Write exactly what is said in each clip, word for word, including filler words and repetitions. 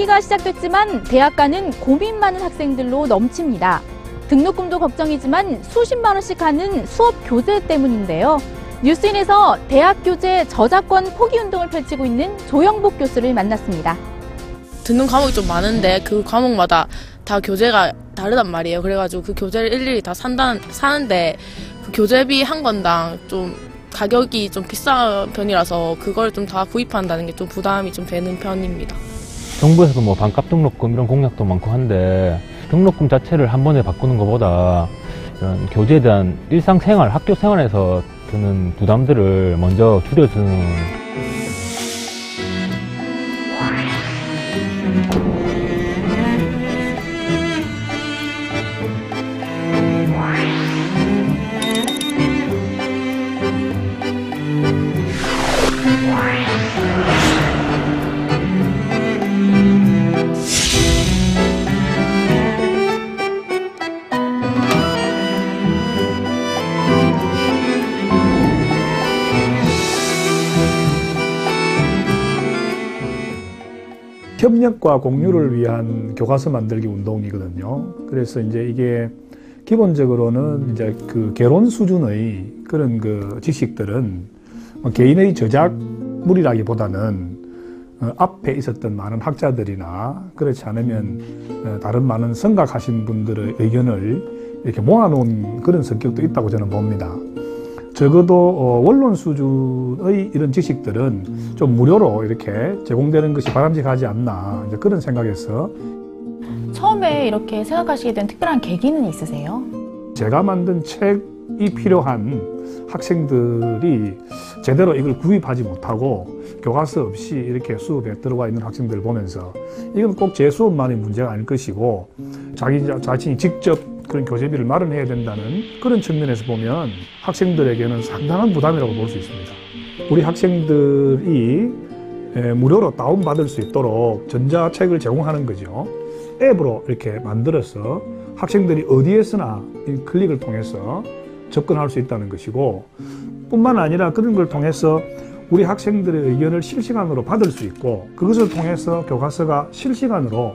학기가 시작됐지만 대학가는 고민 많은 학생들로 넘칩니다. 등록금도 걱정이지만 수십만 원씩 하는 수업 교재 때문인데요. 뉴스인에서 대학 교재 저작권 포기 운동을 펼치고 있는 조영복 교수를 만났습니다. 듣는 과목이 좀 많은데 그 과목마다 다 교재가 다르단 말이에요. 그래가지고 그 교재를 일일이 다 산다, 사는데 그 교재비 한 건당 좀 가격이 좀 비싼 편이라서 그걸 좀 다 구입한다는 게 좀 부담이 좀 되는 편입니다. 정부에서도 뭐 반값 등록금 이런 공약도 많고 한데 등록금 자체를 한 번에 바꾸는 것보다 이런 교재에 대한 일상생활, 학교 생활에서 드는 부담들을 먼저 줄여주는. 협력과 공유를 위한 교과서 만들기 운동이거든요. 그래서 이제 이게 기본적으로는 이제 그 개론 수준의 그런 그 지식들은 개인의 저작물이라기보다는 앞에 있었던 많은 학자들이나 그렇지 않으면 다른 많은 생각하신 분들의 의견을 이렇게 모아놓은 그런 성격도 있다고 저는 봅니다. 적어도 원론 수준의 이런 지식들은 좀 무료로 이렇게 제공되는 것이 바람직하지 않나 이제 그런 생각에서. 처음에 이렇게 생각하시게 된 특별한 계기는 있으세요? 제가 만든 책이 필요한 학생들이 제대로 이걸 구입하지 못하고 교과서 없이 이렇게 수업에 들어와 있는 학생들을 보면서 이건 꼭 제 수업만의 문제가 아닐 것이고 자기 자신이 직접 그런 교재비를 마련해야 된다는 그런 측면에서 보면 학생들에게는 상당한 부담이라고 볼 수 있습니다. 우리 학생들이 무료로 다운받을 수 있도록 전자책을 제공하는 거죠. 앱으로 이렇게 만들어서 학생들이 어디에서나 클릭을 통해서 접근할 수 있다는 것이고, 뿐만 아니라 그런 걸 통해서 우리 학생들의 의견을 실시간으로 받을 수 있고, 그것을 통해서 교과서가 실시간으로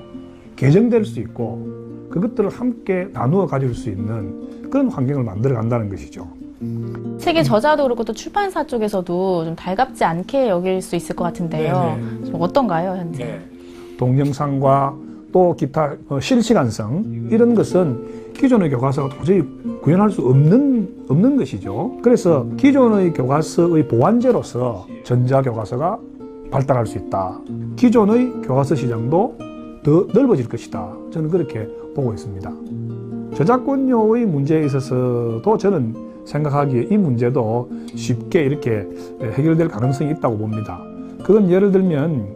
개정될 수 있고, 그것들을 함께 나누어 가질 수 있는 그런 환경을 만들어 간다는 것이죠. 책의 저자도 그렇고 또 출판사 쪽에서도 좀 달갑지 않게 여길 수 있을 것 같은데요. 좀 어떤가요, 현재? 네. 동영상과 또 기타 어, 실시간성 이런 것은 기존의 교과서가 도저히 구현할 수 없는, 없는 것이죠. 그래서 기존의 교과서의 보완제로서 전자교과서가 발달할 수 있다. 기존의 교과서 시장도 더 넓어질 것이다. 저는 그렇게 보고 있습니다. 저작권료의 문제에 있어서도 저는 생각하기에 이 문제도 쉽게 이렇게 해결될 가능성이 있다고 봅니다. 그건 예를 들면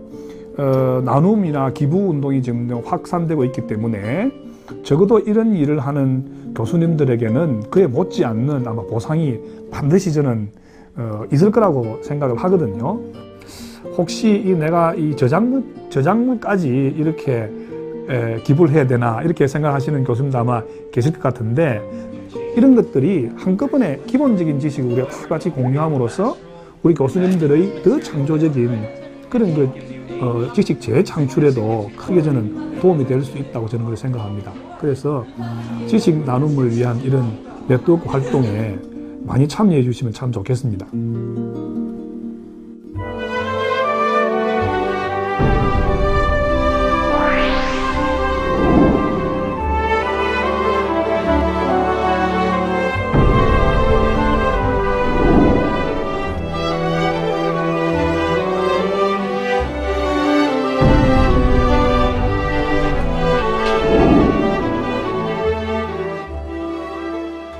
어, 나눔이나 기부 운동이 점점 확산되고 있기 때문에 적어도 이런 일을 하는 교수님들에게는 그에 못지않는 아마 보상이 반드시 저는 어, 있을 거라고 생각을 하거든요. 혹시 이 내가 이 저작물, 저작물까지 이렇게 에, 기부를 해야 되나 이렇게 생각하시는 교수님도 아마 계실 것 같은데, 이런 것들이 한꺼번에 기본적인 지식을 우리가 다 같이 공유함으로써 우리 교수님들의 더 창조적인 그런 그, 어, 지식 재창출에도 크게 저는 도움이 될 수 있다고 저는 그렇게 생각합니다. 그래서 지식 나눔을 위한 이런 네트워크 활동에 많이 참여해 주시면 참 좋겠습니다.